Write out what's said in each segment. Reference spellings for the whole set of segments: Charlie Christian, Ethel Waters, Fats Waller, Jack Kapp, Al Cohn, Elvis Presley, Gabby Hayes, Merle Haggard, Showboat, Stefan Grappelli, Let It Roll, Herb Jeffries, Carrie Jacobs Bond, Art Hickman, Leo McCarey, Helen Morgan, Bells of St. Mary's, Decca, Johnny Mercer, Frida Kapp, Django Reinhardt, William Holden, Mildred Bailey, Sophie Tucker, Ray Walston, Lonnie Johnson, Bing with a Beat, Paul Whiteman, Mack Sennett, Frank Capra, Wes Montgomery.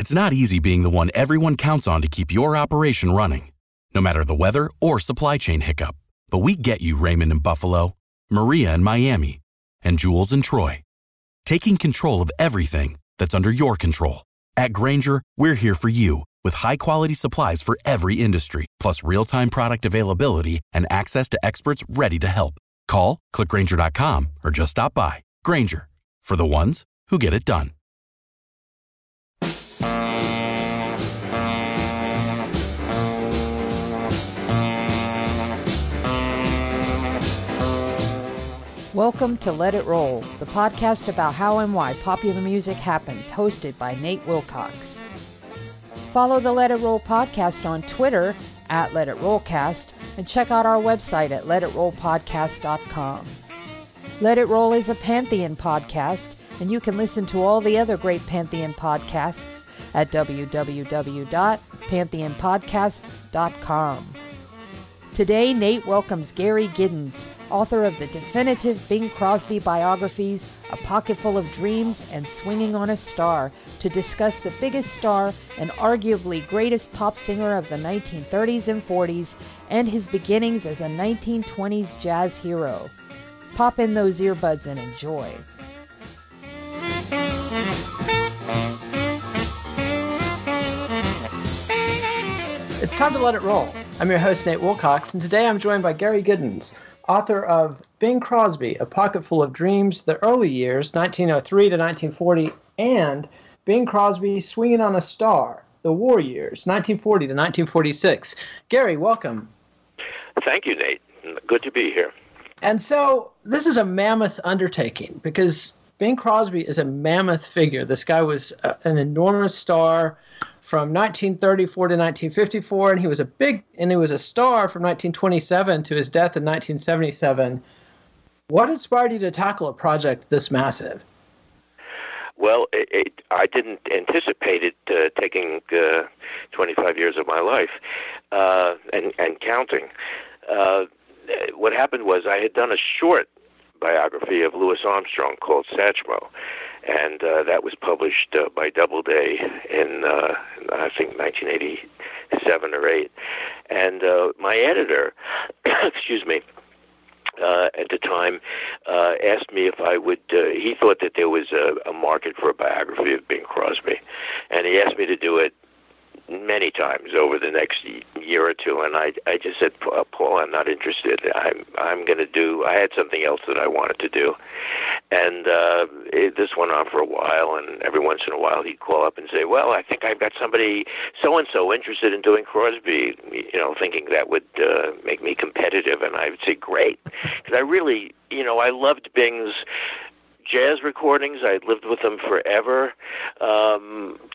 It's not easy being the one everyone counts on to keep your operation running, no matter the weather or supply chain hiccup. But we get you, Raymond in Buffalo, Maria in Miami, and Jules in Troy, taking control of everything that's under your control. At Grainger, we're here for you with high-quality supplies for every industry, plus real-time product availability and access to experts ready to help. Call, click Grainger.com, or just stop by. Grainger, for the ones who get it done. Welcome to Let It Roll, the podcast about how and why popular music happens, hosted by Nate Wilcox. Follow the Let It Roll podcast on Twitter at Let It Rollcast and check out our website at letitrollpodcast.com. Let It Roll is a Pantheon podcast, and you can listen to all the other great Pantheon podcasts at www.pantheonpodcasts.com. Today, Nate welcomes Gary Giddins, author of the definitive Bing Crosby biographies, A Pocketful of Dreams and Swinging on a Star, to discuss the biggest star and arguably greatest pop singer of the 1930s and 40s and his beginnings as a 1920s jazz hero. Pop in those earbuds and enjoy. It's time to let it roll. I'm your host, Nate Wilcox, and today I'm joined by Gary Giddins, author of Bing Crosby, A Pocketful of Dreams, The Early Years, 1903 to 1940, and Bing Crosby, Swinging on a Star, The War Years, 1940 to 1946. Gary, welcome. Thank you, Nate. Good to be here. And so this is a mammoth undertaking because Bing Crosby is a mammoth figure. This guy was an enormous star from 1934 to 1954, and he was a star from 1927 to his death in 1977. What inspired you to tackle a project this massive? Well, I didn't anticipate it taking 25 years of my life and counting. What happened was I had done a short biography of Louis Armstrong called Satchmo, and that was published by Doubleday in, I think, 1987 or 8. And my editor, at the time, asked me if I would, he thought that there was a market for a biography of Bing Crosby, and he asked me to do it many times over the next year or two, and I just said, Paul, I'm not interested. I'm going to do, I had something else that I wanted to do. And this went on for a while, and every once in a while he'd call up and say, well, I think I've got somebody so-and-so interested in doing Crosby, you know, thinking that would make me competitive, and I would say, great. Because I really, you know, I loved Bing's jazz recordings. I'd lived with them forever.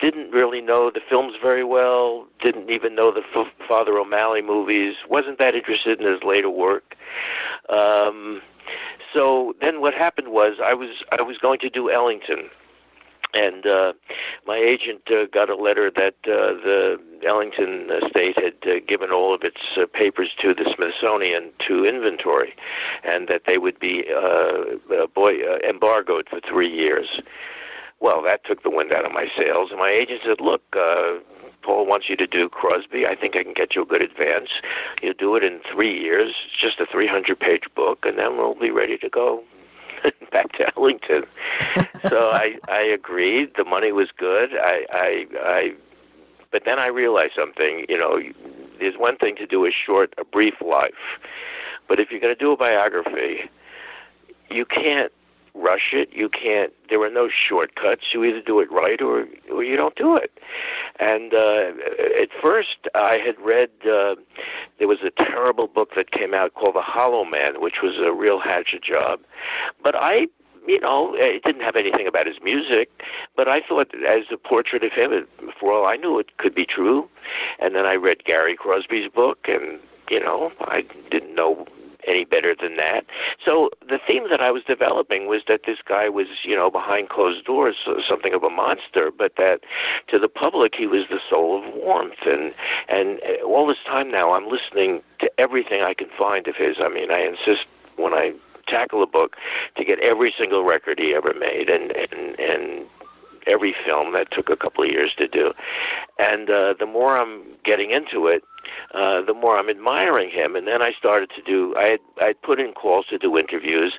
Didn't really know the films very well. Didn't even know the Father O'Malley movies. Wasn't that interested in his later work. So then what happened was I was going to do Ellington. And my agent got a letter that the Ellington estate had given all of its papers to the Smithsonian to inventory, and that they would be embargoed for 3 years. Well, that took the wind out of my sails, and my agent said, look, Paul wants you to do Crosby. I think I can get you a good advance. You'll do it in 3 years. It's just a 300-page book, and then we'll be ready to go back to Ellington. So I agreed. The money was good. But then I realized something. You know, there's one thing to do a brief life, but if you're going to do a biography, you can't rush it. You can't. There are no shortcuts. You either do it right or you don't do it. And at first, I had read there was a terrible book that came out called The Hollow Man, which was a real hatchet job. But it didn't have anything about his music, but I thought as a portrait of him, for all I knew, it could be true. And then I read Gary Crosby's book, and, I didn't know any better than that. So the theme that I was developing was that this guy was, behind closed doors, something of a monster, but that to the public he was the soul of warmth. And all this time now I'm listening to everything I can find of his. I mean, I insist when I tackle a book to get every single record he ever made and every film that took a couple of years to do. And the more I'm getting into it, the more I'm admiring him. And then I started to do, I'd put in calls to do interviews,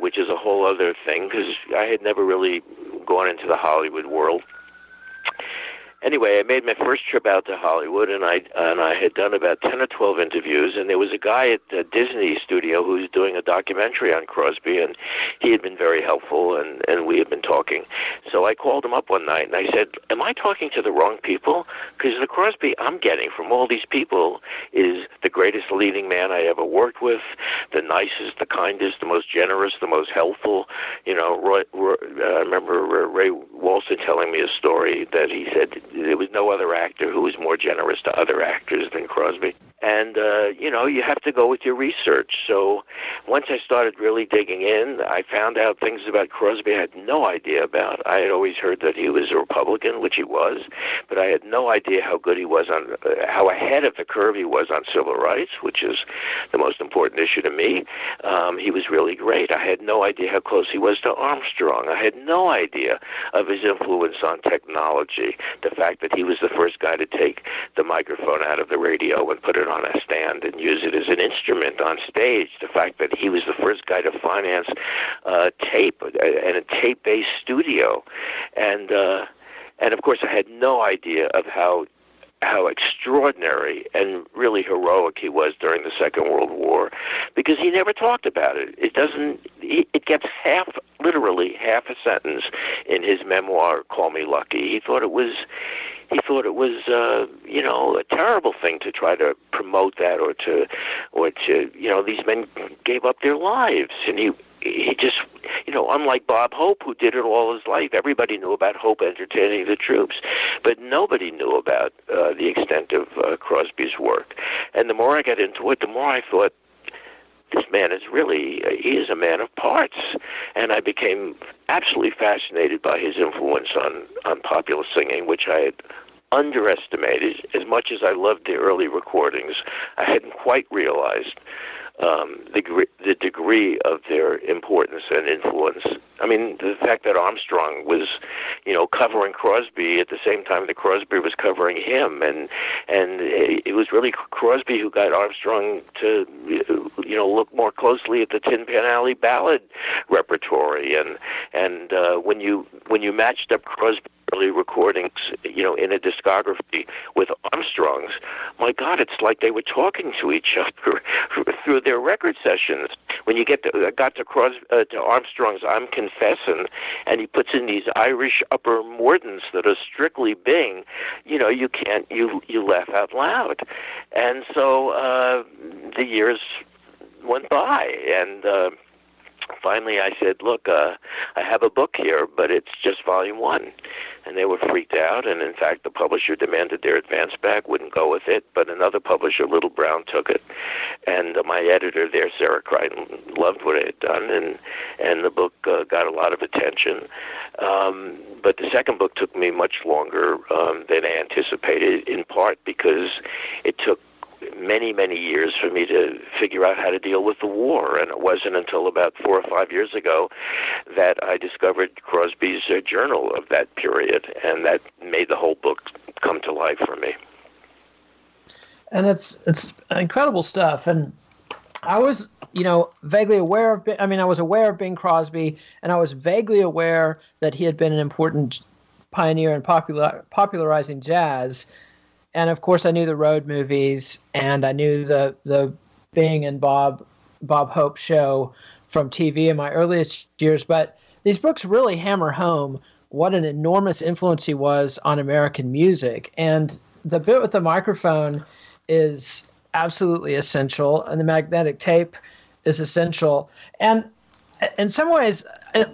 which is a whole other thing because I had never really gone into the Hollywood world. Anyway, I made my first trip out to Hollywood, and I had done about 10 or 12 interviews, and there was a guy at the Disney studio who was doing a documentary on Crosby, and he had been very helpful, and we had been talking. So I called him up one night, and I said, am I talking to the wrong people? Because the Crosby I'm getting from all these people is the greatest leading man I ever worked with, the nicest, the kindest, the most generous, the most helpful. I remember Ray Walston telling me a story that he said, there was no other actor who was more generous to other actors than Crosby. And, you have to go with your research. So once I started really digging in, I found out things about Crosby I had no idea about. I had always heard that he was a Republican, which he was, but I had no idea how good he was on, how ahead of the curve he was on civil rights, which is the most important issue to me. He was really great. I had no idea how close he was to Armstrong. I had no idea of his influence on technology, the fact that he was the first guy to take the microphone out of the radio and put it on a stand and use it as an instrument on stage, the fact that he was the first guy to finance tape and a tape-based studio. And of course, I had no idea of how extraordinary and really heroic he was during the Second World War, because he never talked about it. It gets literally half a sentence in his memoir, Call Me Lucky. He thought it was, a terrible thing to try to promote that or to these men gave up their lives. And he just, unlike Bob Hope, who did it all his life, everybody knew about Hope entertaining the troops, but nobody knew about the extent of Crosby's work. And the more I got into it, the more I thought, this man is really, he is a man of parts. And I became absolutely fascinated by his influence on popular singing, which I had underestimated. As much as I loved the early recordings, I hadn't quite realized the degree of their importance and influence. I mean, the fact that Armstrong was, covering Crosby at the same time that Crosby was covering him, and it was really Crosby who got Armstrong to, look more closely at the Tin Pan Alley Ballad repertory, and when you matched up Crosby early recordings, in a discography with Armstrong's, my God, it's like they were talking to each other through their record sessions. When you got to Armstrong's I'm Confessin', and he puts in these Irish upper mordants that are strictly Bing, you laugh out loud. And so the years went by, and finally I said, look, I have a book here, but it's just volume one. And they were freaked out, and in fact the publisher demanded their advance back, wouldn't go with it, but another publisher, Little Brown, took it. And my editor there, Sarah Crichton, loved what I had done, and the book got a lot of attention. But the second book took me much longer than I anticipated, in part because it took many, many years for me to figure out how to deal with the war, and it wasn't until about 4 or 5 years ago that I discovered Crosby's journal of that period, and that made the whole book come to life for me. And it's incredible stuff, and I was, vaguely aware of, I was aware of Bing Crosby, and I was vaguely aware that he had been an important pioneer in popularizing jazz. And of course I knew the Road movies, and I knew the Bing and Bob Hope show from TV in my earliest years. But these books really hammer home what an enormous influence he was on American music. And the bit with the microphone is absolutely essential, and the magnetic tape is essential. And in some ways, it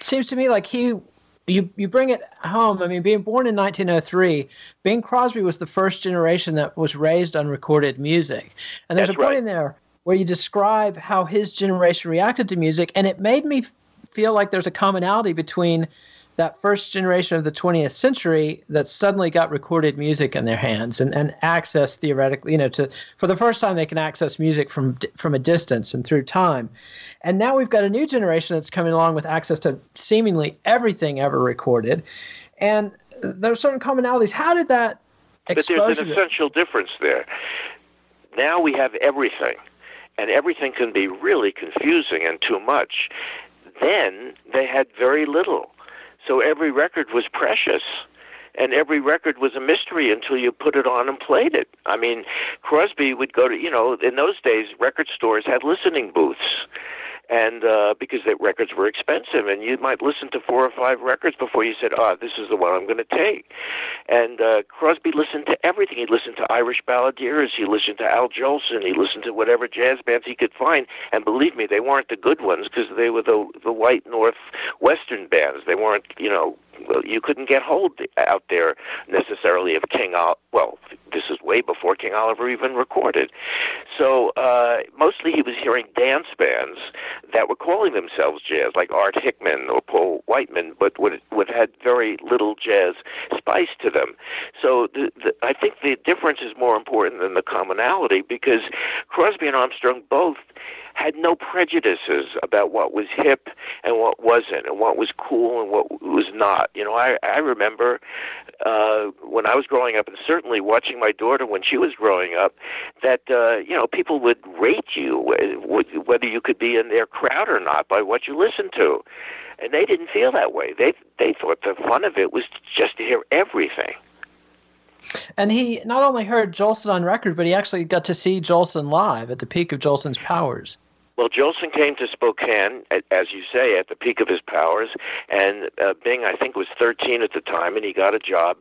seems to me like you bring it home. Being born in 1903, Bing Crosby was the first generation that was raised on recorded music. And there's point in there where you describe how his generation reacted to music, and it made me feel like there's a commonality between that first generation of the 20th century that suddenly got recorded music in their hands and access, theoretically, for the first time they can access music from a distance and through time. And now we've got a new generation that's coming along with access to seemingly everything ever recorded. And there are certain commonalities. How did that exposure... But there's an essential difference there. Now we have everything, and everything can be really confusing and too much. Then they had very little. So every record was precious, and every record was a mystery until you put it on and played it. Crosby would go to, in those days, record stores had listening booths, and because the records were expensive, and you might listen to 4 or 5 records before you said, this is the one I'm going to take. And Crosby listened to everything. He listened to Irish balladeers. He listened to Al Jolson. He listened to whatever jazz bands he could find. And believe me, they weren't the good ones, because they were the white Northwestern bands. They weren't, you couldn't get hold out there necessarily of King Oliver. Well, this is way before King Oliver even recorded. So mostly he was hearing dance bands that were calling themselves jazz, like Art Hickman or Paul Whiteman, but would had very little jazz spice to them. So I think the difference is more important than the commonality, because Crosby and Armstrong both had no prejudices about what was hip and what wasn't, and what was cool and what was not. I remember when I was growing up, and certainly watching my daughter when she was growing up, that people would rate you, whether you could be in their crowd or not, by what you listened to. And they didn't feel that way. They thought the fun of it was just to hear everything. And he not only heard Jolson on record, but he actually got to see Jolson live at the peak of Jolson's powers. Well, Jolson came to Spokane, as you say, at the peak of his powers, and Bing, I think, was 13 at the time, and he got a job,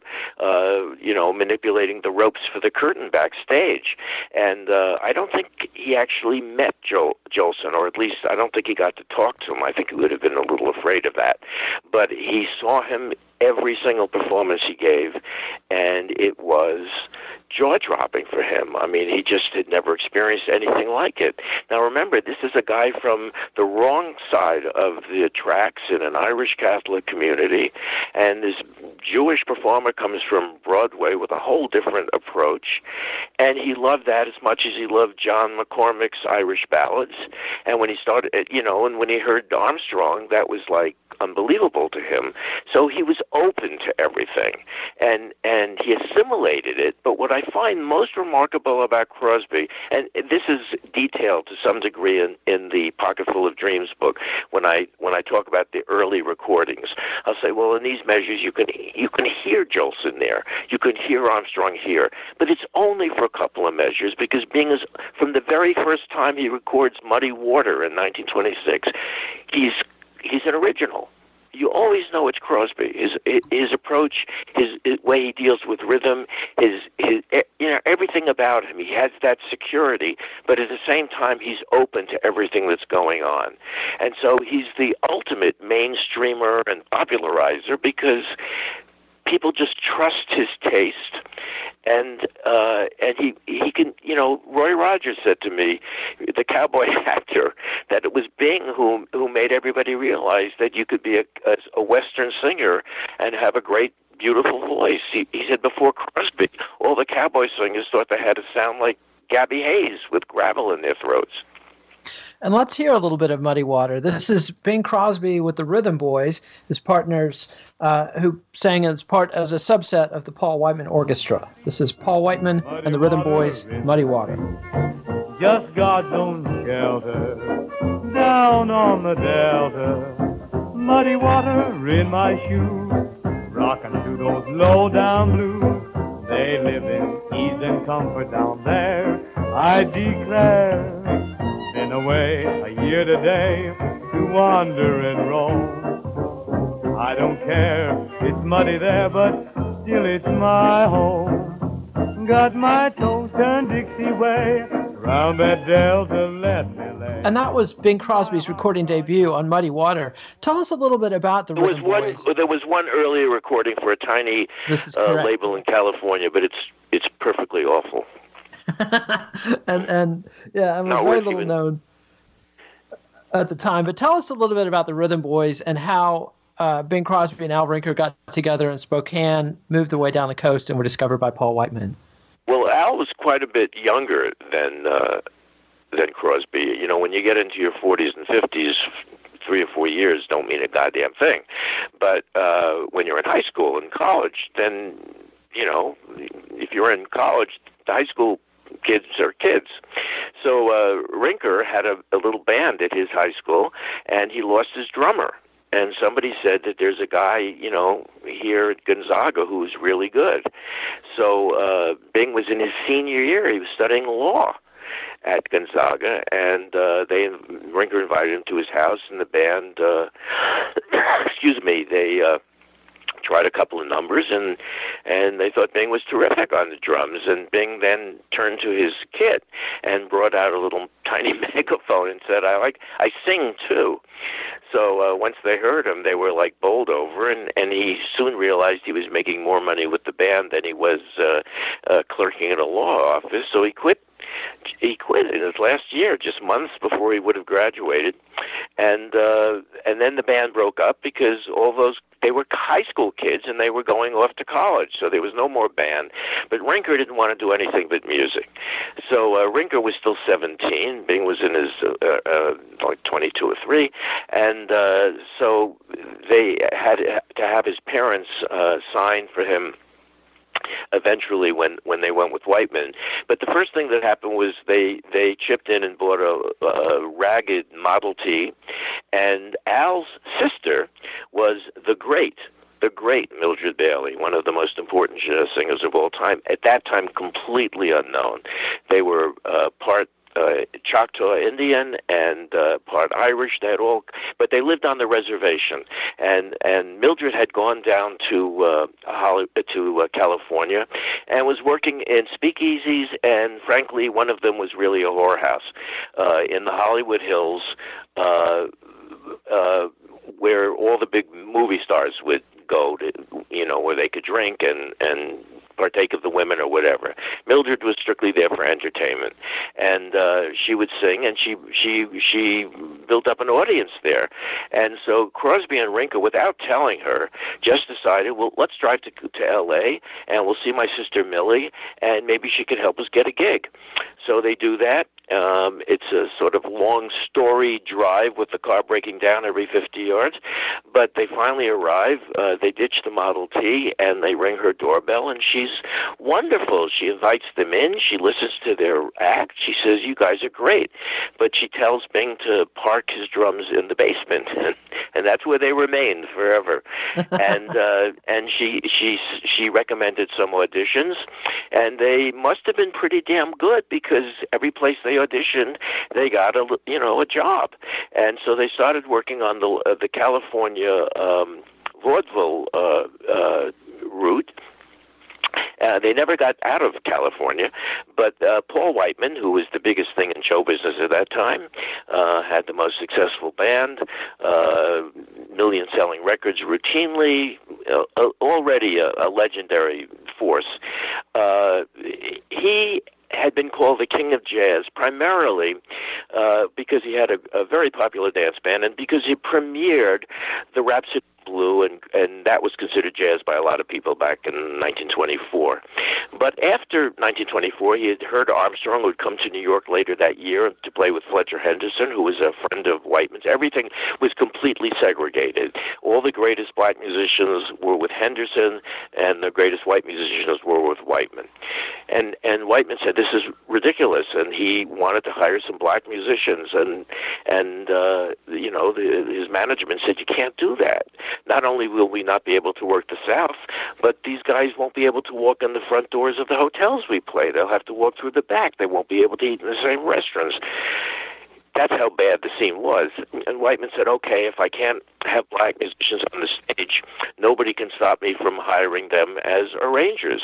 manipulating the ropes for the curtain backstage. And I don't think he actually met Jolson, or at least I don't think he got to talk to him. I think he would have been a little afraid of that. But he saw him every single performance he gave, and it was jaw-dropping for him. He just had never experienced anything like it. Now, remember, this is a guy from the wrong side of the tracks in an Irish Catholic community, and this Jewish performer comes from Broadway with a whole different approach, and he loved that as much as he loved John McCormick's Irish ballads. And when he started, and when he heard Armstrong, that was like unbelievable to him. So he was open to everything, and he assimilated it. But what I find most remarkable about Crosby, and this is detailed to some degree in the Pocketful of Dreams book, when I talk about the early recordings, I'll say, well, in these measures you can hear Jolson there, you can hear Armstrong here, but it's only for a couple of measures, because Bing is, from the very first time he records Muddy Water in 1926, he's an original. You always know it's Crosby. His approach, his way he deals with rhythm, his everything about him. He has that security, but at the same time, he's open to everything that's going on. And so he's the ultimate mainstreamer and popularizer, because people just trust his taste. And he can, Roy Rogers said to me, the cowboy actor, that it was Bing who made everybody realize that you could be a Western singer and have a great, beautiful voice. He said, before Crosby, all the cowboy singers thought they had to sound like Gabby Hayes with gravel in their throats. And let's hear a little bit of Muddy Water. This is Bing Crosby with the Rhythm Boys, his partners, who sang as a subset of the Paul Whiteman Orchestra. This is Paul Whiteman and the Rhythm Boys, Muddy Water. just God's own shelter, down on the delta, muddy water in my shoes, rockin' to those low-down blues. They live in ease and comfort down there, I declare. Been away a year today to wander and roam. I don't care, it's muddy there, but still it's my home. Got my toes turned Dixie way, round that delta let me lay. And that was Bing Crosby's recording debut on Muddy Water. Tell us a little bit about the Rhythm Boys. There was one earlier recording for a tiny label in California, but it's perfectly awful. and yeah, I mean, very little known at the time. But tell us a little bit about the Rhythm Boys and how Bing Crosby and Al Rinker got together in Spokane, moved the way down the coast, and were discovered by Paul Whiteman. Well, Al was quite a bit younger than Crosby. You know, when you get into your 40s and 50s, 3 or 4 years don't mean a goddamn thing. But when you're in high school and college, then, you know, if you're in college, the high school kids are kids. So Rinker had a little band at his high school, and he lost his drummer. And somebody said that there's a guy, you know, here at Gonzaga who's really good. So Bing was in his senior year. He was studying law at Gonzaga, and Rinker invited him to his house, and the band, they tried a couple of numbers, and they thought Bing was terrific on the drums. And Bing then turned to his kit and brought out a little tiny megaphone and said, I sing too. So once they heard him, they were like bowled over, and he soon realized he was making more money with the band than he was clerking at a law office. So he quit. He quit in his last year, just months before he would have graduated, and then the band broke up because they were high school kids and they were going off to college, so there was no more band. But Rinker didn't want to do anything but music, so Rinker was still 17. Bing was in his like 22 or 3, and so they had to have his parents sign for him eventually when they went with Whiteman. But the first thing that happened was they chipped in and bought a ragged Model T, and Al's sister was the great Mildred Bailey, one of the most important jazz singers of all time, at that time completely unknown. They were part Choctaw Indian and part Irish. But they lived on the reservation, and Mildred had gone down to California, and was working in speakeasies, and frankly, one of them was really a whorehouse in the Hollywood Hills, where all the big movie stars would go to, you know, where they could drink and partake of the women or whatever. Mildred was strictly there for entertainment, and she would sing, and she built up an audience there. And so Crosby and Rinker, without telling her, just decided, well, let's drive to L.A. and we'll see my sister Millie, and maybe she could help us get a gig. So they do that. It's a sort of long story drive with the car breaking down every 50 yards, but they finally arrive. They ditch the Model T and they ring her doorbell, and she's wonderful. She invites them in. She listens to their act. She says, you guys are great. But she tells Bing to park his drums in the basement, and that's where they remained forever. And she recommended some auditions, and they must have been pretty damn good, because every place they auditioned, they got a job. And so they started working on the California vaudeville route. They never got out of California, but Paul Whiteman, who was the biggest thing in show business at that time, had the most successful band, million-selling records routinely, already a legendary force. He had been called the King of Jazz primarily because he had a very popular dance band, and because he premiered the Rhapsody blue, and that was considered jazz by a lot of people back in 1924. But after 1924, he had heard Armstrong would come to New York later that year to play with Fletcher Henderson, who was a friend of Whiteman's. Everything was completely segregated. All the greatest black musicians were with Henderson, and the greatest white musicians were with Whiteman. And Whiteman said, this is ridiculous, and he wanted to hire some black musicians, and you know, his management said, you can't do that. Not only will we not be able to work the South, but these guys won't be able to walk in the front doors of the hotels we play. They'll have to walk through the back. They won't be able to eat in the same restaurants. That's how bad the scene was. And Whiteman said, okay, if I can't have black musicians on the stage, nobody can stop me from hiring them as arrangers.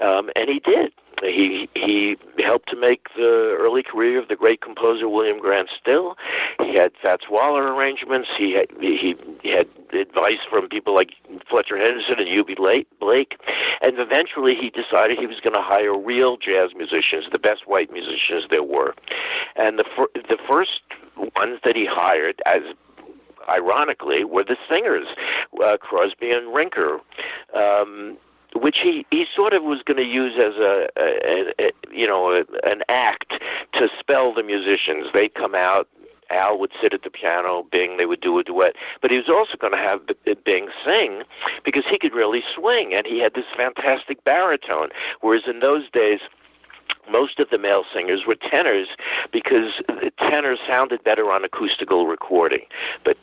And he did. He helped to make the early career of the great composer William Grant Still. He had Fats Waller arrangements. He had advice from people like Fletcher Henderson and Eubie Blake. And eventually he decided he was going to hire real jazz musicians, the best white musicians there were. And the first ones that he hired, as ironically, were the singers, Crosby and Rinker, which he sort of was going to use as an act to spell the musicians. They'd come out. Al would sit at the piano, Bing, they would do a duet. But he was also going to have Bing sing because he could really swing, and he had this fantastic baritone, whereas in those days, most of the male singers were tenors because the tenors sounded better on acoustical recording. But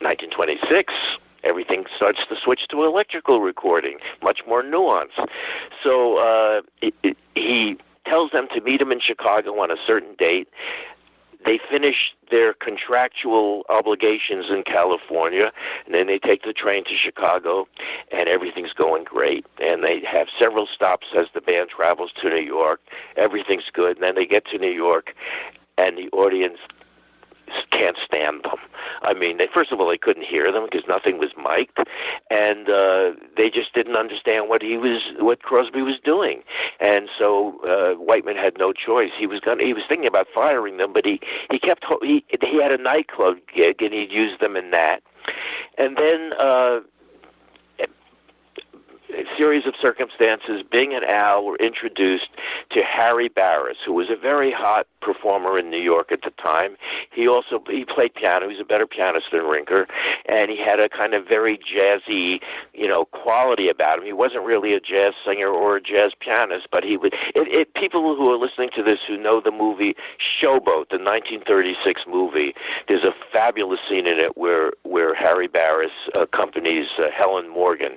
1926... everything starts to switch to electrical recording, much more nuance. So he tells them to meet him in Chicago on a certain date. They finish their contractual obligations in California, and then they take the train to Chicago, and everything's going great. And they have several stops as the band travels to New York. Everything's good. And then they get to New York, and the audience can't stand them. I mean, first of all, they couldn't hear them because nothing was mic'd, and they just didn't understand what Crosby was doing. And so Whiteman had no choice. He was thinking about firing them, but he had a nightclub gig, and he'd use them in that. And then a series of circumstances, Bing and Al were introduced to Harry Barris, who was a very hot performer in New York at the time. He played piano. He was a better pianist than Rinker, and he had a kind of very jazzy, quality about him. He wasn't really a jazz singer or a jazz pianist, but he would. People who are listening to this who know the movie Showboat, the 1936 movie, there's a fabulous scene in it where Harry Barris accompanies Helen Morgan,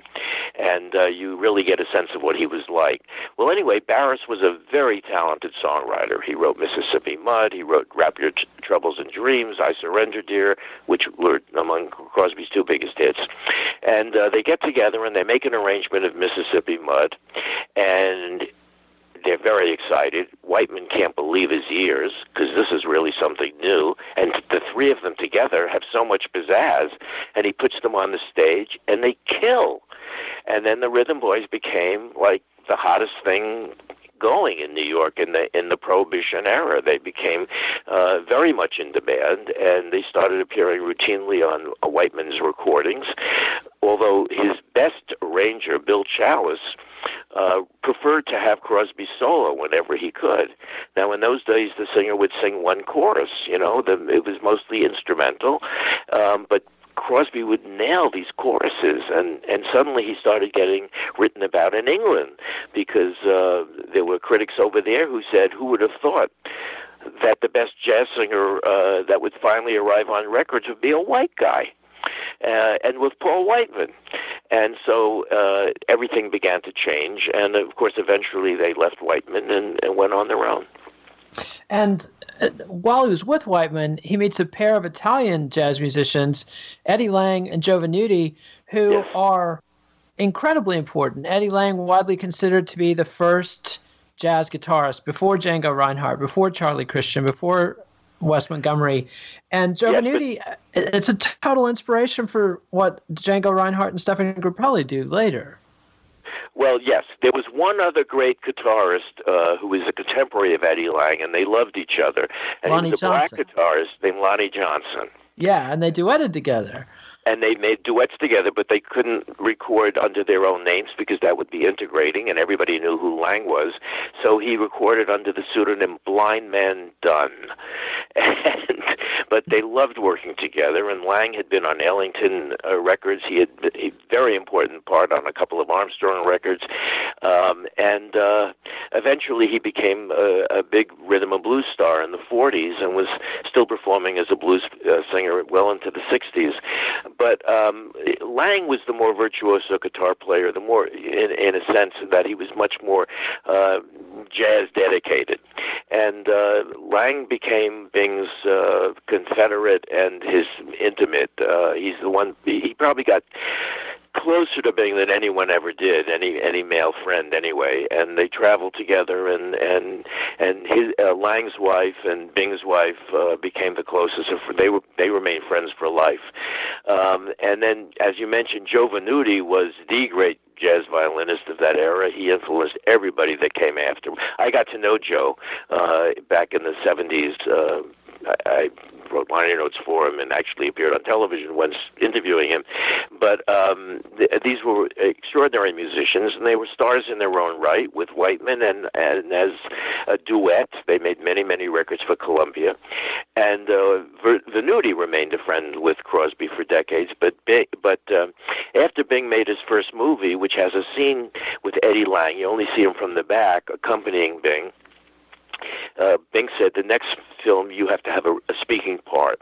and you really get a sense of what he was like. Well, anyway, Barris was a very talented songwriter. He wrote Mississippi Mud. He wrote Wrap Your Troubles in Dreams, I Surrender, Dear, which were among Crosby's two biggest hits. And they get together and they make an arrangement of Mississippi Mud, and they're very excited. Whiteman can't believe his ears because this is really something new. And the three of them together have so much pizzazz, and he puts them on the stage, and they kill. And then the Rhythm Boys became like the hottest thing going in New York in the Prohibition era. They became very much in demand, and they started appearing routinely on Whiteman's recordings, although his best arranger, Bill Challis, preferred to have Crosby solo whenever he could. Now, in those days, the singer would sing one chorus, it was mostly instrumental, but Crosby would nail these choruses, and suddenly he started getting written about in England because there were critics over there who said, who would have thought that the best jazz singer that would finally arrive on records would be a white guy, and with Paul Whiteman. And so everything began to change, and of course eventually they left Whiteman and went on their own. And while he was with Whiteman, he meets a pair of Italian jazz musicians, Eddie Lang and Joe Venuti, who yes. are incredibly important. Eddie Lang, widely considered to be the first jazz guitarist before Django Reinhardt, before Charlie Christian, before Wes Montgomery. And Joe Venuti, it's a total inspiration for what Django Reinhardt and Stefan Grappelli do later. Well, yes. There was one other great guitarist who was a contemporary of Eddie Lang, and they loved each other. And he was a black guitarist named Lonnie Johnson. Yeah, and they duetted together. and they made duets together, but they couldn't record under their own names because that would be integrating, and everybody knew who Lang was. So he recorded under the pseudonym Blind Man Dunn. But they loved working together, and Lang had been on Ellington records. He had a very important part on a couple of Armstrong records, and eventually he became a big rhythm and blues star in the 40s and was still performing as a blues singer well into the 60s. But Lang was the more virtuoso guitar player, the more in a sense that he was much more jazz dedicated. And Lang became Bing's confederate and his intimate. He's the one, he probably got closer to Bing than anyone ever did, any male friend anyway. And they traveled together, and his Lang's wife and Bing's wife became the closest. They remained friends for life. And then, as you mentioned, Joe Venuti was the great jazz violinist of that era. He influenced everybody that came after him. I got to know Joe back in the 70s. I wrote liner notes for him and actually appeared on television once interviewing him. But these were extraordinary musicians, and they were stars in their own right with Whiteman and as a duet. They made many, many records for Columbia. And Venuti remained a friend with Crosby for decades. But after Bing made his first movie, which has a scene with Eddie Lang, you only see him from the back accompanying Bing, Bing said, the next film you have to have a speaking part.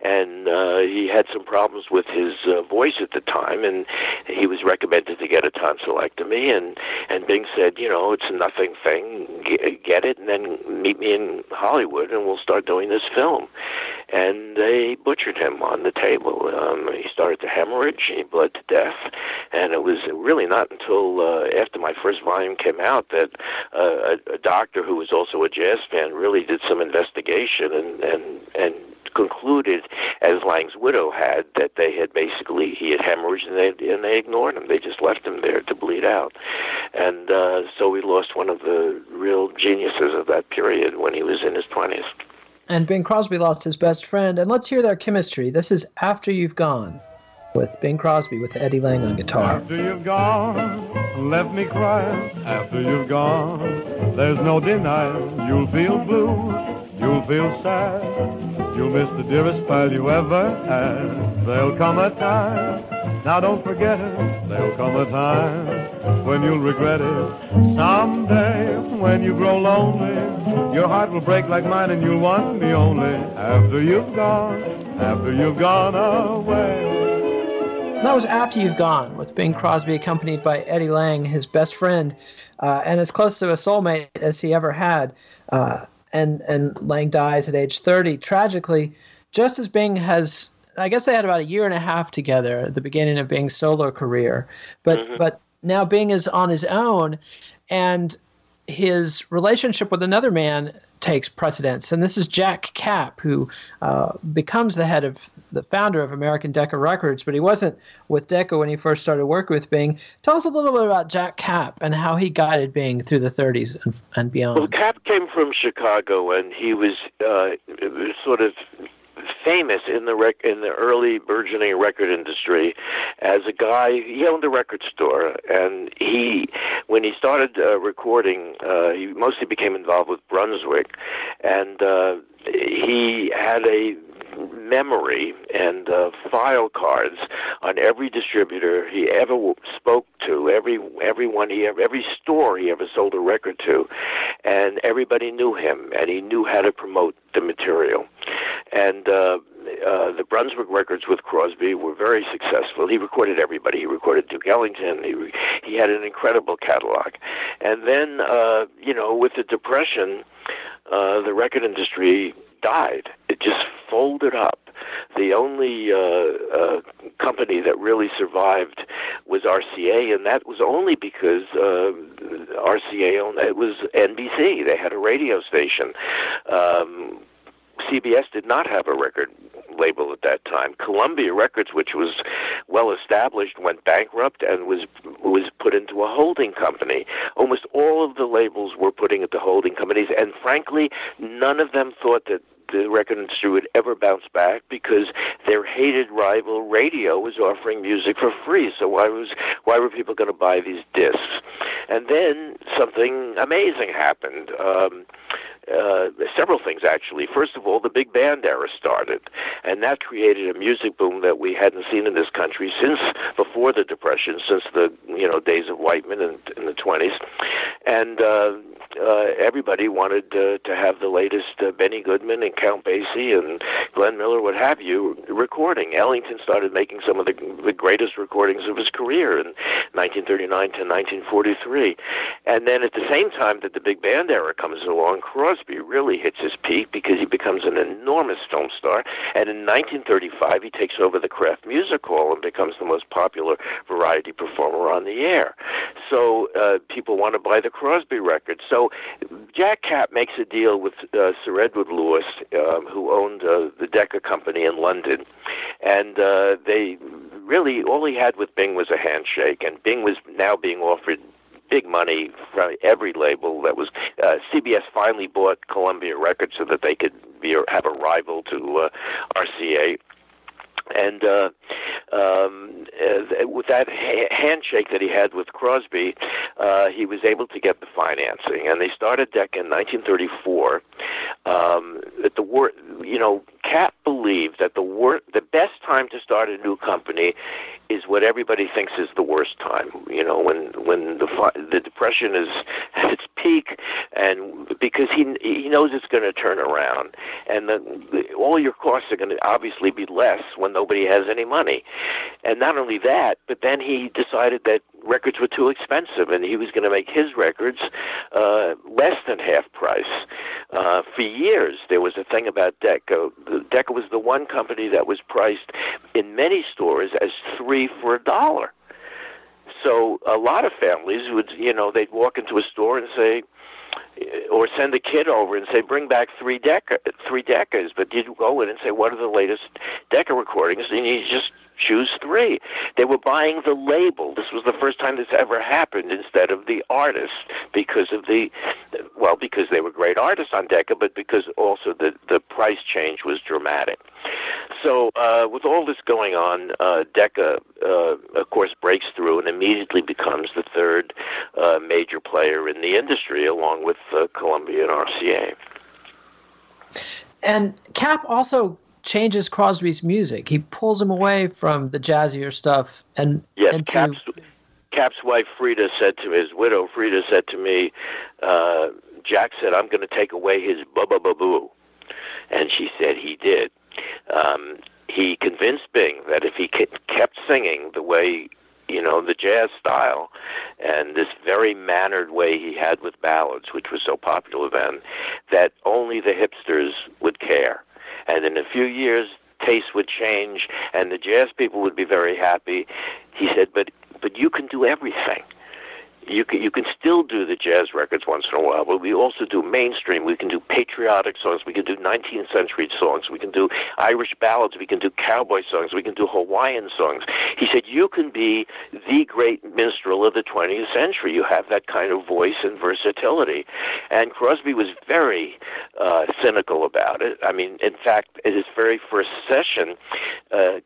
And he had some problems with his voice at the time, and he was recommended to get a tonsillectomy. And Bing said, it's a nothing thing. Get it, and then meet me in Hollywood, and we'll start doing this film. And they butchered him on the table. He started to hemorrhage, he bled to death. And it was really not until after my first volume came out that a doctor who was also a jazz fan really did some investigation and concluded, as Lang's widow had, that he had hemorrhaged and they ignored him. They just left him there to bleed out. And so we lost one of the real geniuses of that period when he was in his 20s. And Bing Crosby lost his best friend. And let's hear their chemistry. This is After You've Gone with Bing Crosby with Eddie Lang on guitar. After you've gone, left me cry. After you've gone, there's no denial. You'll feel blue, you'll feel sad. You'll miss the dearest pal you ever had. There'll come a time, now don't forget it. There'll come a time when you'll regret it. Someday, when you grow lonely, your heart will break like mine and you'll want me only. After you've gone away. That was After You've Gone with Bing Crosby, accompanied by Eddie Lang, his best friend, and as close to a soulmate as he ever had. And Lang dies at age 30, tragically, just as Bing has, I guess they had about a year and a half together at the beginning of Bing's solo career. But now Bing is on his own, and his relationship with another man takes precedence. And this is Jack Kapp, who becomes the founder of American Decca Records, but he wasn't with Decca when he first started working with Bing. Tell us a little bit about Jack Kapp and how he guided Bing through the 30s and beyond. Well, Kapp came from Chicago, and he was sort of famous in the early burgeoning record industry as a guy. He owned a record store, and when he started recording, he mostly became involved with Brunswick, and he had a memory and file cards on every distributor he ever spoke to, every store he ever sold a record to, and everybody knew him, and he knew how to promote the material. And the Brunswick records with Crosby were very successful. He recorded everybody. He recorded Duke Ellington. He had an incredible catalog. And then, with the Depression, the record industry died. It just folded up. The only company that really survived was RCA, and that was only because RCA owned it. Was NBC. They had a radio station. CBS did not have a record label at that time. Columbia Records, which was well established, went bankrupt and was put into a holding company. Almost all of the labels were put into holding companies, and frankly, none of them thought that the record industry would ever bounce back, because their hated rival radio was offering music for free. So why were people going to buy these discs? And then something amazing happened. Several things, actually. First of all, the big band era started, and that created a music boom that we hadn't seen in this country since before the Depression, since the days of Whiteman in the 20s. And everybody wanted to have the latest Benny Goodman and Count Basie and Glenn Miller, what have you, recording. Ellington started making some of the greatest recordings of his career in 1939 to 1943. And then at the same time that the big band era comes along, Crosby really hits his peak because he becomes an enormous film star, and in 1935 he takes over the Kraft Music Hall and becomes the most popular variety performer on the air. So people want to buy the Crosby records. So Jack Kapp makes a deal with Sir Edward Lewis, who owned the Decca company in London, and they really, all he had with Bing was a handshake, and Bing was now being offered big money from every label that was. CBS finally bought Columbia Records so that they could have a rival to RCA. And with that handshake that he had with Crosby, he was able to get the financing, and they started Decca in 1934. At the war, Kapp believed that the best time to start a new company is what everybody thinks is the worst time. When the Depression is at its peak, and because he knows it's going to turn around, and all your costs are going to obviously be less when nobody has any money. And not only that, but then he decided that records were too expensive, and he was going to make his records less than half price. For years, there was a thing about Decca. Decca was the one company that was priced in many stores as $3 for $1. So a lot of families would, they'd walk into a store and say, or send a kid over and say, bring back three Deccas. But you'd go in and say, what are the latest Decca recordings? And you just choose three. They were buying the label. This was the first time this ever happened, instead of the artist, because they were great artists on Decca, but because also the price change was dramatic. So with all this going on, Decca, of course, breaks through and immediately becomes the third major player in the industry, along with Columbia and RCA. And Kapp also changes Crosby's music. He pulls him away from the jazzier stuff. Kapp's wife Frida said to his widow, Frida said to me, Jack said, I'm going to take away his ba-ba-ba-boo. And she said he did. He convinced Bing that if he kept singing the way, the jazz style and this very mannered way he had with ballads, which was so popular then, that only the hipsters would care. And in a few years, taste would change, and the jazz people would be very happy. He said, but you can do everything. You can still do the jazz records once in a while, but we also do mainstream. We can do patriotic songs. We can do 19th century songs. We can do Irish ballads. We can do cowboy songs. We can do Hawaiian songs. He said, you can be the great minstrel of the 20th century. You have that kind of voice and versatility. And Crosby was very cynical about it. I mean, in fact, at his very first session,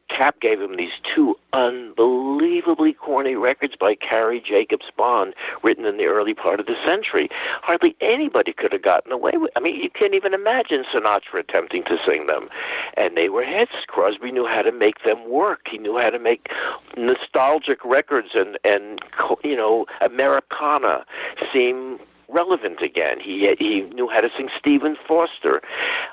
Kapp gave him these two unbelievably corny records by Carrie Jacobs Bond, written in the early part of the century. Hardly anybody could have gotten away with. I mean, you can't even imagine Sinatra attempting to sing them. And they were hits. Crosby knew how to make them work. He knew how to make nostalgic records and Americana seem relevant again. He knew how to sing Stephen Foster.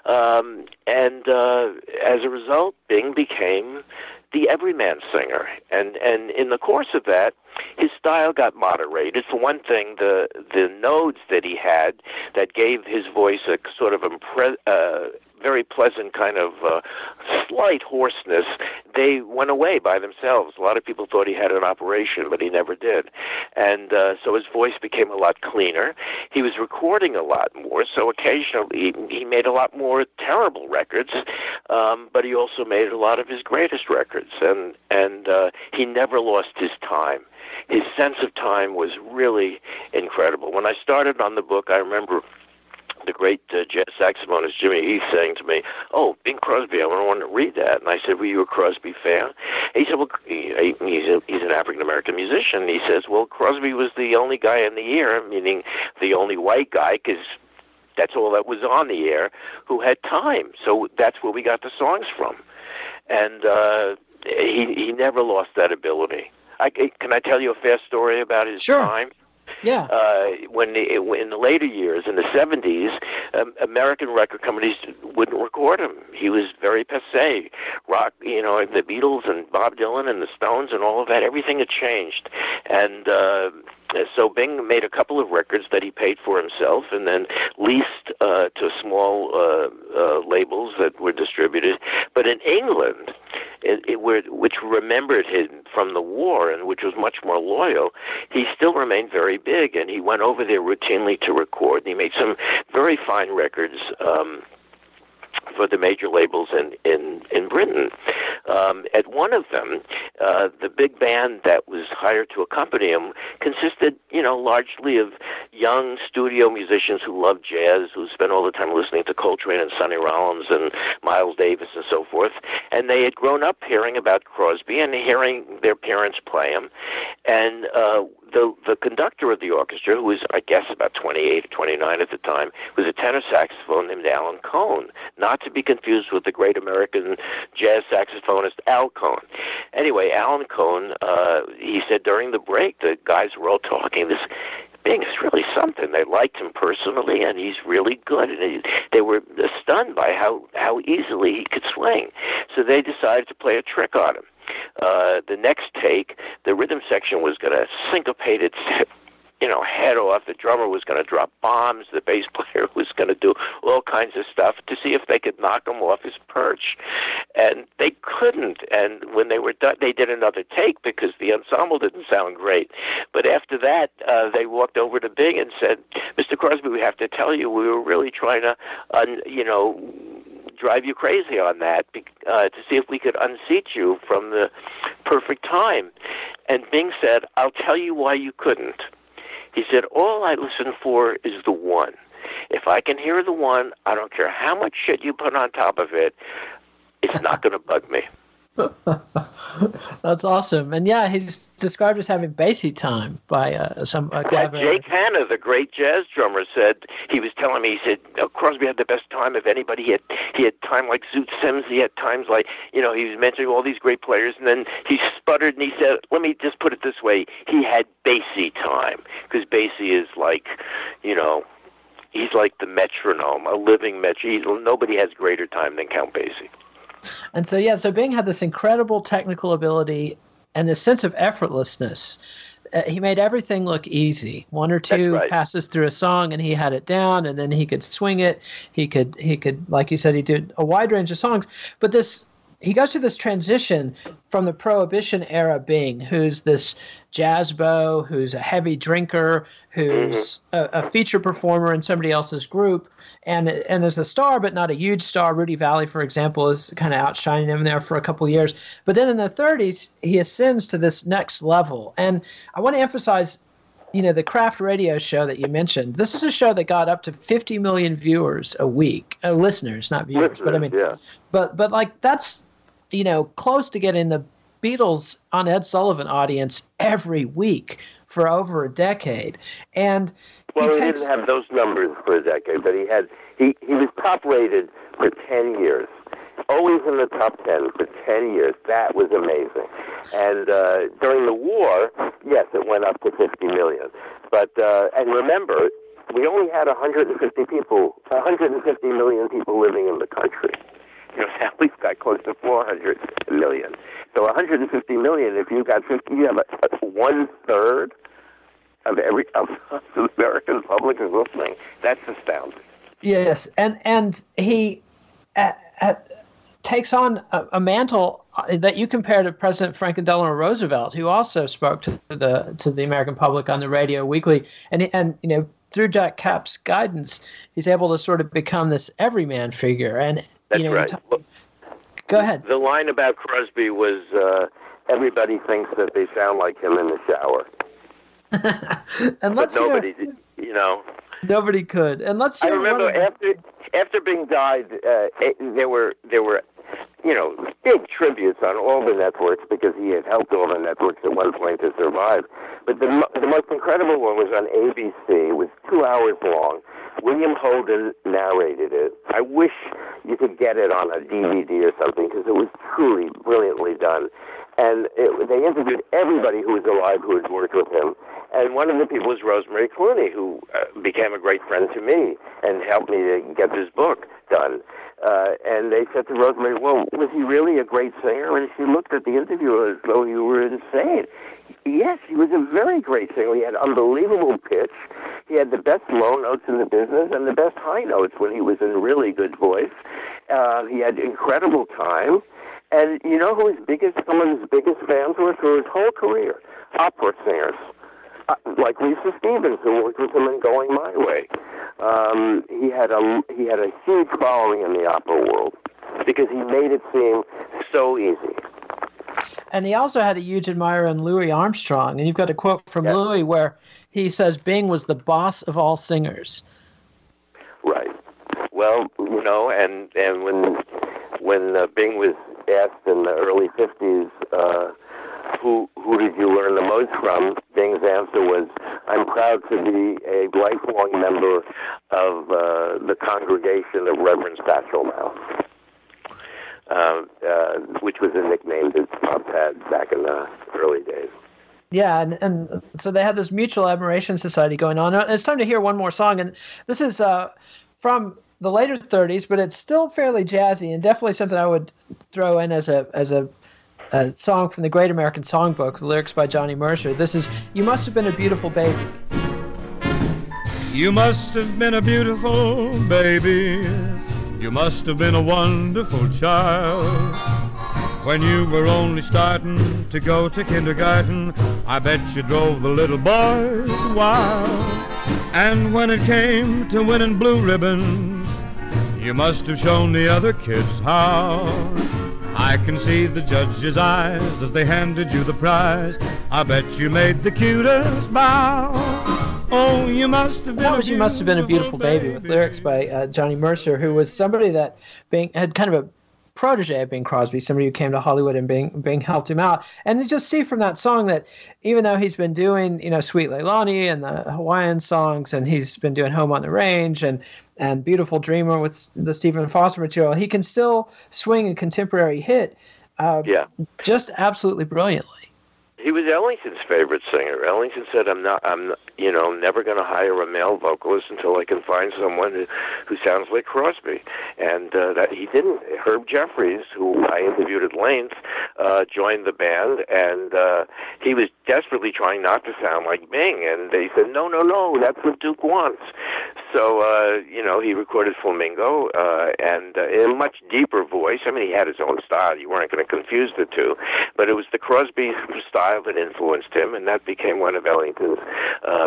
As a result, Bing became the everyman singer, and in the course of that, his style got moderated. For one thing, the nodes that he had that gave his voice a sort of very pleasant kind of slight hoarseness, they went away by themselves. A lot of people thought he had an operation, but he never did. And so his voice became a lot cleaner. He was recording a lot more, so occasionally he made a lot more terrible records, but he also made a lot of his greatest records. And he never lost his time. His sense of time was really incredible. When I started on the book, I remember the great jazz saxophonist Jimmy Heath saying to me, "Oh, Bing Crosby, I want to read that." And I said, "Were you a Crosby fan?" And he said, "Well, he's an African-American musician." And he says, "Well, Crosby was the only guy in the air," meaning the only white guy, because that's all that was on the air, who had time. So that's where we got the songs from. And he never lost that ability. Can I tell you a fast story about his time? Yeah. In the later years, in the 70s, American record companies wouldn't record him. He was very passé. Rock, the Beatles and Bob Dylan and the Stones and all of that, everything had changed. And so Bing made a couple of records that he paid for himself and then leased to small labels that were distributed. But in England, which remembered him from the war and which was much more loyal, he still remained very big, and he went over there routinely to record, and he made some very fine records for the major labels in Britain. At one of them, the big band that was hired to accompany him consisted, largely of young studio musicians who loved jazz, who spent all the time listening to Coltrane and Sonny Rollins and Miles Davis and so forth. And they had grown up hearing about Crosby and hearing their parents play him. And the conductor of the orchestra, who was, I guess, about 28 or 29 at the time, was a tenor saxophone named Alan Cohn, not to be confused with the great American jazz saxophonist Al Cohn. Anyway, Alan Cohn, he said during the break, the guys were all talking, this Bing is really something. They liked him personally, and he's really good. And they were stunned by how easily he could swing. So they decided to play a trick on him. The next take, the rhythm section was going to syncopate its head off. The drummer was going to drop bombs. The bass player was going to do all kinds of stuff to see if they could knock him off his perch. And they couldn't. And when they were done, they did another take because the ensemble didn't sound great. But after that, they walked over to Bing and said, "Mr. Crosby, we have to tell you, we were really trying to, drive you crazy on that to see if we could unseat you from the perfect time." And Bing said, "I'll tell you why you couldn't." He said, "All I listen for is the one. If I can hear the one, I don't care how much shit you put on top of it, it's not going to bug me." That's awesome. And yeah, he's described as having Basie time by some clever... Jake Hanna, the great jazz drummer, said, he was telling me, he said, "Crosby had the best time of anybody. He had time like Zoot Sims. He had times like, he was mentioning all these great players, and then he sputtered and he said, let me just put it this way, he had Basie time," because Basie is like, he's like the metronome, a living metronome. Nobody has greater time than Count Basie. And so, yeah, so Bing had this incredible technical ability and this sense of effortlessness. He made everything look easy. One or two passes through a song and he had it down, and then he could swing it. He could, like you said, he did a wide range of songs. But he goes through this transition from the Prohibition era Bing, who's this jazz beau, who's a heavy drinker, who's a feature performer in somebody else's group, and is a star, but not a huge star. Rudy Vallee, for example, is kind of outshining him there for a couple of years. But then in the 30s, he ascends to this next level. And I want to emphasize, the Kraft radio show that you mentioned, this is a show that got up to 50 million viewers a week, listeners, not viewers. But I mean, yeah. But like that's, close to getting the Beatles on Ed Sullivan audience every week for over a decade. And he didn't have those numbers for a decade, but he was top rated for 10 years, always in the top 10 for 10 years. That was amazing. And during the war, yes, it went up to 50 million. But and remember, we only had 150 million people living in the country. Now we've got close to 400 million. So 150 million, if you've got 50, you have a 1/3 of the American public is listening. That's astounding. Yes, and he takes on a mantle that you compare to President Franklin Delano Roosevelt, who also spoke to the American public on the radio weekly, and through Jack Kapp's guidance, he's able to sort of become this everyman figure. And that's right. Go ahead. The line about Crosby was, everybody thinks that they sound like him in the shower. And but let's nobody, Nobody could. And let's hear. I remember after Bing died, there were you know, big tributes on all the networks because he had helped all the networks at one point to survive. But the most incredible one was on ABC. It was 2 hours long. William Holden narrated it. I wish you could get it on a DVD or something because it was truly brilliantly done. And they interviewed everybody who was alive who had worked with him. And one of the people was Rosemary Clooney, who became a great friend to me and helped me to get this book done. And they said to Rosemary, well, was he really a great singer? And she looked at the interviewer as though you were insane. Yes, he was a very great singer. He had unbelievable pitch. He had the best low notes in the business and the best high notes when he was in really good voice. He had incredible time. And you know who some of his biggest fans were through his whole career? Opera singers. Like Lisa Stevens, who worked with him in Going My Way. He had a huge following in the opera world because he made it seem so easy. And he also had a huge admirer in Louis Armstrong. And you've got a quote from Louis where he says, Bing was the boss of all singers. Right. Well, you know, and when Bing was asked in the early 50s, who did you learn the most from? Bing's answer was, I'm proud to be a lifelong member of the congregation of Reverend Satchel Mouth, which was a nickname that Pop had back in the early days. Yeah, and so they had this mutual admiration society going on. And it's time to hear one more song, and this is from the later 30s, but it's still fairly jazzy and definitely something I would throw in as a song from the Great American Songbook, the lyrics by Johnny Mercer. This is You Must Have Been a Beautiful Baby. You must have been a beautiful baby. You must have been a wonderful child. When you were only starting to go to kindergarten, I bet you drove the little boys wild. And when it came to winning blue ribbons, you must have shown the other kids how. I can see the judge's eyes as they handed you the prize. I bet you made the cutest bow. Oh, you must have been. That was You Must Have Been a Beautiful Baby, with lyrics by Johnny Mercer, who was somebody that Bing had kind of a protege of Bing Crosby, somebody who came to Hollywood and Bing helped him out. And you just see from that song that even though he's been doing, you know, Sweet Leilani and the Hawaiian songs, and he's been doing Home on the Range and Beautiful Dreamer with the Stephen Foster material, he can still swing a contemporary hit just absolutely brilliantly. He was Ellington's favorite singer. Ellington said, I'm never going to hire a male vocalist until I can find someone who sounds like Crosby. And that he didn't. Herb Jeffries, who I interviewed at length, joined the band, and he was desperately trying not to sound like Bing. And they said, no, that's what Duke wants. So, he recorded Flamingo and in a much deeper voice. I mean, he had his own style. You weren't going to confuse the two. But it was the Crosby style that influenced him, and that became one of Ellington's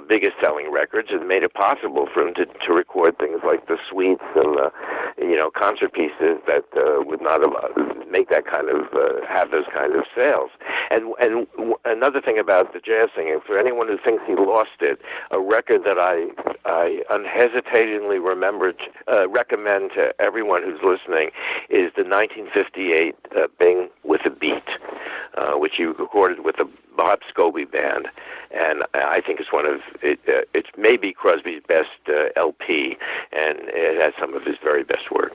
biggest selling records and made it possible for him to record things like the suites and the, concert pieces that would not make that kind of have those kind of sales. And another thing about the jazz singing, for anyone who thinks he lost it, a record that I unhesitatingly recommend to everyone who's listening is the 1958 Bing with a Beat, which he recorded with the Bob Scobie Band, and I think it's one of it's maybe Crosby's best LP, and it has some of his very best work.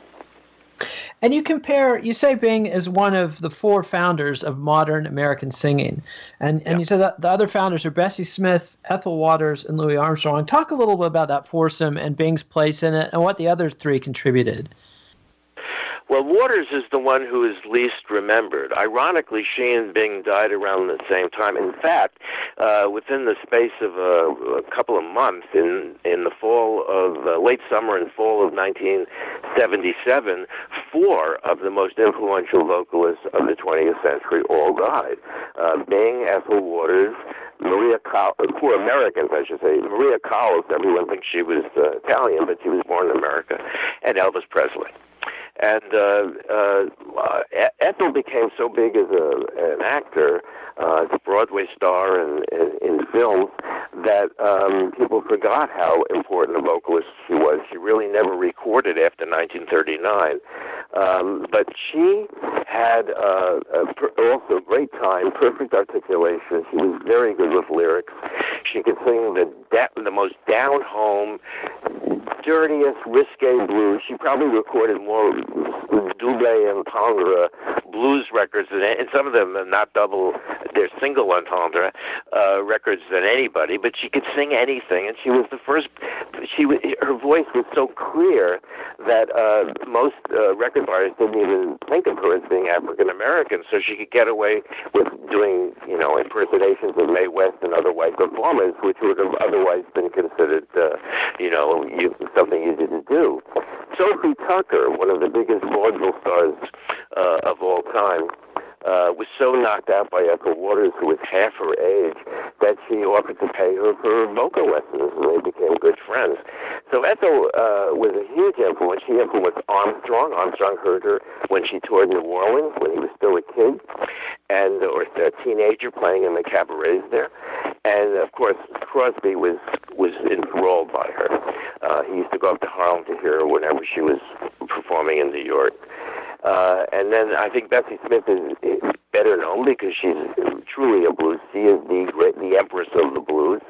And you say Bing is one of the four founders of modern American singing, and you said that the other founders are Bessie Smith, Ethel Waters, and Louis Armstrong. Talk a little bit about that foursome and Bing's place in it, and what the other three contributed. Well, Waters is the one who is least remembered. Ironically, she and Bing died around the same time. In fact, within the space of a couple of months, in the fall of late summer and fall of 1977, four of the most influential vocalists of the 20th century all died. Bing, Ethel Waters, Maria Callas, poor Americans, I should say. Maria Callas, everyone thinks she was Italian, but she was born in America, and Elvis Presley. And Ethel became so big as an actor, as a Broadway star in film, that people forgot how important a vocalist she was. She really never recorded after 1939. But she had also great time, perfect articulation. She was very good with lyrics. She could sing the most down-home, dirtiest, risque blues. She probably recorded more double entendre blues records, and some of them are not double, they're single entendre records than anybody, but she could sing anything, and she was the first, her voice was so clear that most record artists didn't even think of her as being African American, so she could get away with doing, impersonations of Mae West and other white performers, which would have otherwise been considered, something you didn't do. Sophie Tucker, one of the biggest vaudeville stars of all time, was so knocked out by Ethel Waters, who was half her age, that she offered to pay her for vocal lessons, and they became good friends. So Ethel was a huge influence. She influenced Armstrong. Armstrong heard her when she toured New Orleans when he was still a kid, or a teenager playing in the cabarets there. And, of course, Crosby was enthralled by her. He used to go up to Harlem to hear her whenever she was performing in New York. And then I think Bessie Smith is better known because she's truly a blues. She is the empress of the blues.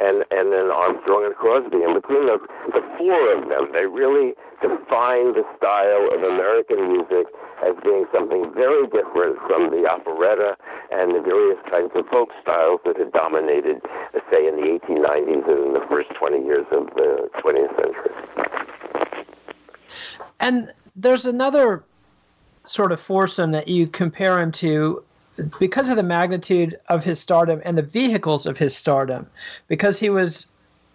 And then Armstrong and Crosby. And between the four of them, they really define the style of American music as being something very different from the operetta and the various kinds of folk styles that had dominated, say, in the 1890s and in the first 20 years of the 20th century. And there's another sort of foursome that you compare him to because of the magnitude of his stardom and the vehicles of his stardom, because he was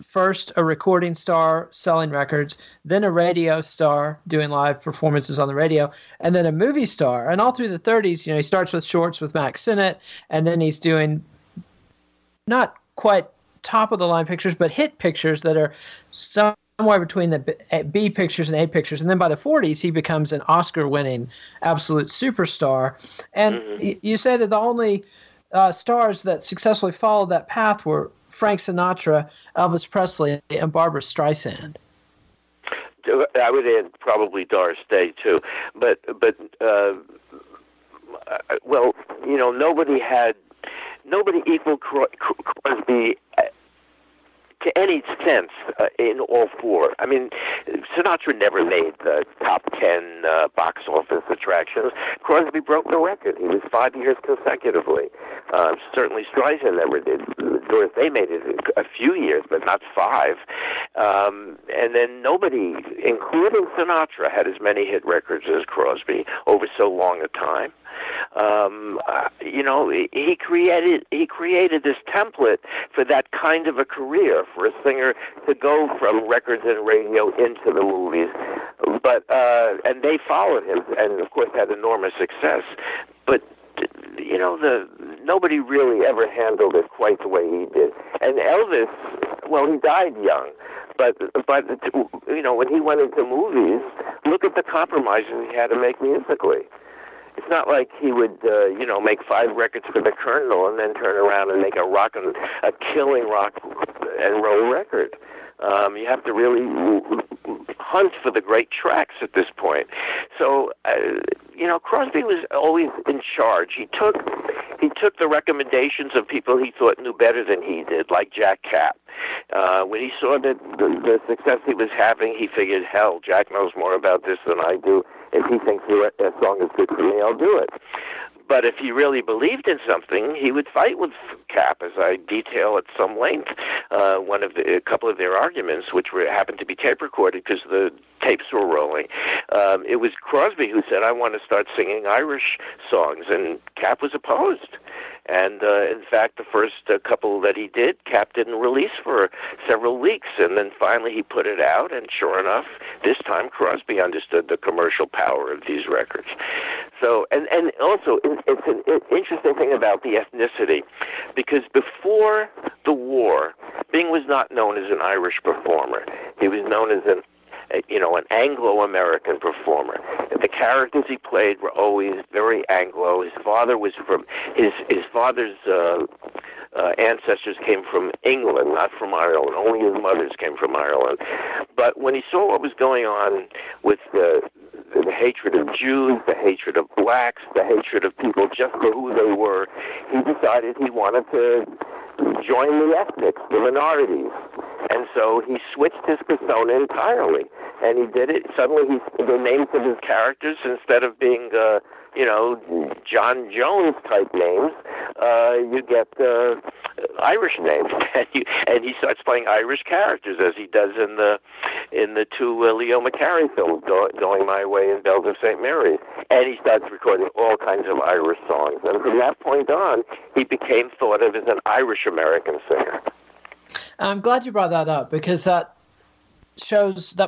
first a recording star selling records, then a radio star doing live performances on the radio, and then a movie star. And all through the 30s, he starts with shorts with Mack Sennett, and then he's doing not quite top-of-the-line pictures, but hit pictures that are somewhere between the B pictures and A pictures. And then by the 40s, he becomes an Oscar-winning absolute superstar. And you say that the only stars that successfully followed that path were Frank Sinatra, Elvis Presley, and Barbra Streisand. I would add probably Doris Day, too. But nobody equaled Crosby to any sense in all four. I mean, Sinatra never made the top 10 box office attractions. Crosby broke the record. He was 5 years consecutively. Certainly Streisand never did. Doris Day made it a few years, but not five. And then nobody, including Sinatra, had as many hit records as Crosby over so long a time. He created this template for that kind of a career for a singer to go from records and radio into the movies, and they followed him, and of course had enormous success. But nobody really ever handled it quite the way he did. And Elvis, he died young. But when he went into movies, look at the compromises he had to make musically. It's not like he would, make five records for the Colonel and then turn around and make a killing rock and roll record. You have to really hunt for the great tracks at this point. So, Crosby was always in charge. He took the recommendations of people he thought knew better than he did, like Jack Kapp. When he saw that the success he was having, he figured, hell, Jack knows more about this than I do. If he thinks that song is good for me, I'll do it. But if he really believed in something, he would fight with Kapp, as I detail at some length, a couple of their arguments, which happened to be tape-recorded because the tapes were rolling. It was Crosby who said, I want to start singing Irish songs, and Kapp was opposed. And, in fact, the first couple that he did, Kapp didn't release for several weeks, and then finally he put it out, and sure enough, this time Crosby understood the commercial power of these records. So, and also, it's an interesting thing about the ethnicity, because before the war, Bing was not known as an Irish performer. He was known as an you know, an Anglo-American performer. The characters he played were always very Anglo. His father was from his father's ancestors came from England, not from Ireland. Only his mother's came from Ireland. But when he saw what was going on with the hatred of Jews, the hatred of blacks, the hatred of people just for who they were, he decided he wanted to join the ethnics, the minorities. And so he switched his persona entirely. And he did it. Suddenly the names of his characters, instead of being, you know, John Jones-type names, you get Irish names. And he starts playing Irish characters, as he does in the two Leo McCarey films, Going My Way and Bells of St. Mary's. And he starts recording all kinds of Irish songs. And from that point on, he became thought of as an Irish-American singer. I'm glad you brought that up, because that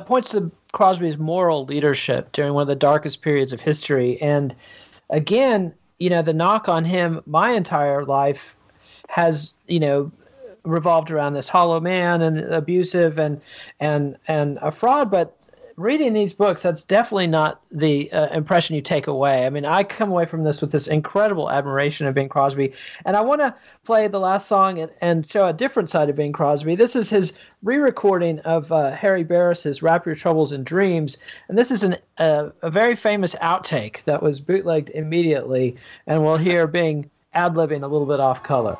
points to Crosby's moral leadership during one of the darkest periods of history. And again, you know, the knock on him my entire life has, you know, revolved around this hollow man and abusive and a fraud. But reading these books, that's definitely not the impression you take away. I mean, I come away from this with this incredible admiration of Bing Crosby. And I want to play the last song and show a different side of Bing Crosby. This is his re-recording of Harry Barris's Wrap Your Troubles in Dreams. And this is a very famous outtake that was bootlegged immediately. And we'll hear Bing ad-libbing a little bit off color.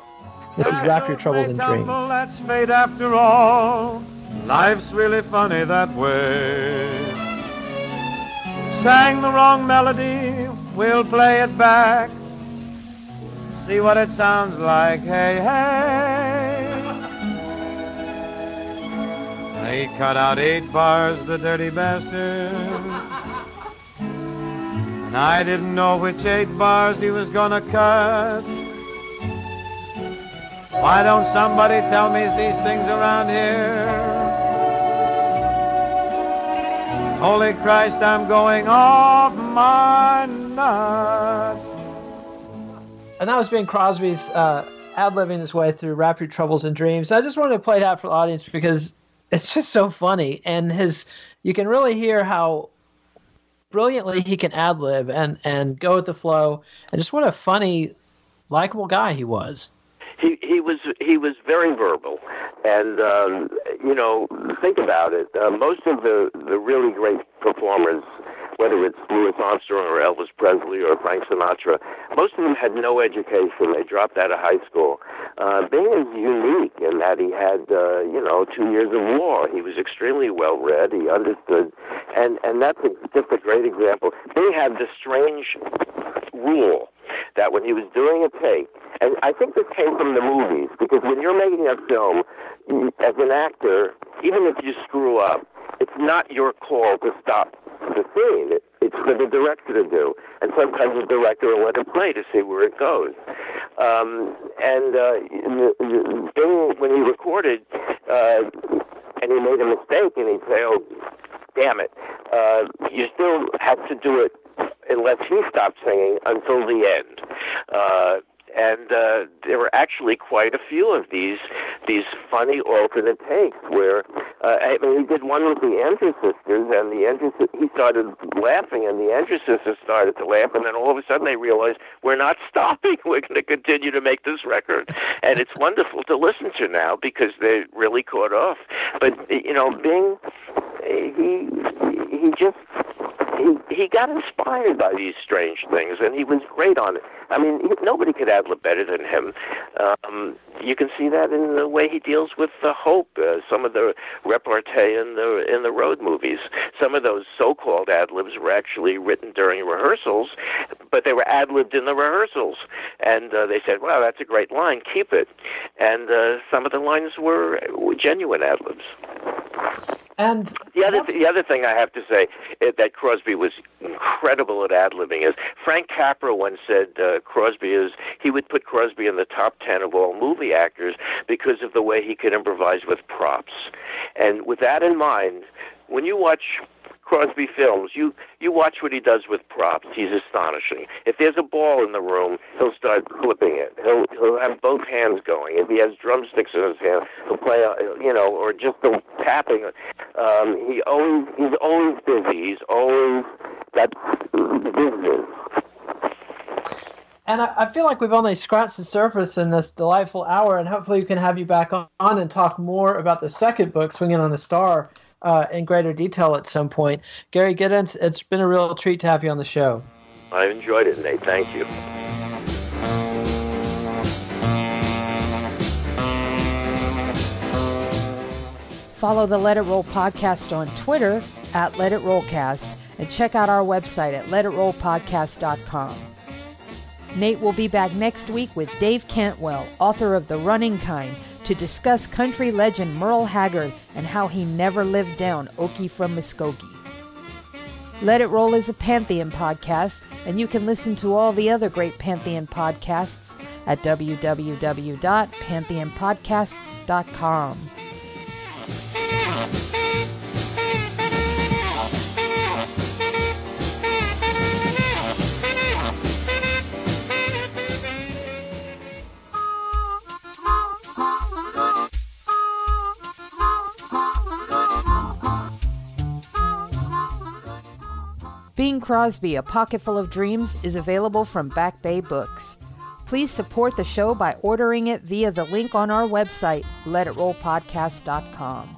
This is Wrap Your Troubles in Dreams. That's fate after all. Life's really funny that way. Sang the wrong melody, we'll play it back. See what it sounds like, hey, hey. They cut out 8 bars, the dirty bastard. And I didn't know which 8 bars he was gonna cut. Why don't somebody tell me these things around here? Holy Christ, I'm going off my nut. And that was Bing Crosby's ad-libbing his way through Wrap Your Troubles in Dreams. I just wanted to play it out for the audience because it's just so funny. And you can really hear how brilliantly he can ad-lib and go with the flow. And just what a funny, likable guy he was. He was very verbal, and you know, think about it. Most of the really great performers, whether it's Louis Armstrong or Elvis Presley or Frank Sinatra, most of them had no education. They dropped out of high school. Bing is unique in that he had, 2 years of law. He was extremely well-read. He understood. And that's just a great example. Bing had this strange rule that when he was doing a take, and I think this came from the movies, because when you're making a film, as an actor, even if you screw up, it's not your call to stop the scene. It's for the director to do. And sometimes the director will let it play to see where it goes. Bing, when he recorded, and he made a mistake, and he'd say, oh, damn it, you still have to do it unless he stopped singing until the end. And there were actually quite a few of these funny alternate takes where he did one with the Andrews sisters, and he started laughing, and the Andrews sisters started to laugh, and then all of a sudden they realized, we're not stopping. We're going to continue to make this record. And it's wonderful to listen to now because they really caught off. But, you know, Bing, he just... He got inspired by these strange things, and he was great on it. I mean, nobody could ad-lib better than him. You can see that in the way he deals with the Hope, some of the repartee in the road movies. Some of those so-called ad-libs were actually written during rehearsals, but they were ad-libbed in the rehearsals. And they said, wow, that's a great line, keep it. And some of the lines were genuine ad-libs. And the other thing I have to say that Crosby was incredible at ad-libbing is Frank Capra once said he would put Crosby in the top 10 of all movie actors because of the way he could improvise with props. And with that in mind, when you watch Crosby films, you watch what he does with props. He's astonishing. If there's a ball in the room, he'll start flipping it. He'll have both hands going. If he has drumsticks in his hand, he'll play, or just the tapping. He's always busy. He's always that business. And I feel like we've only scratched the surface in this delightful hour, and hopefully we can have you back on and talk more about the second book, Swinging on a Star, in greater detail at some point. Gary Giddins, it's been a real treat to have you on the show. I enjoyed it, Nate. Thank you. Follow the Let It Roll podcast on Twitter at Let It Rollcast, and check out our website at letitrollpodcast.com. Nate will be back next week with Dave Cantwell, author of The Running Kind, to discuss country legend Merle Haggard and how he never lived down Okie from Muskogee. Let It Roll is a Pantheon podcast, and you can listen to all the other great Pantheon podcasts at www.pantheonpodcasts.com. Bing Crosby, A Pocketful of Dreams is available from Back Bay Books. Please support the show by ordering it via the link on our website, letitrollpodcast.com.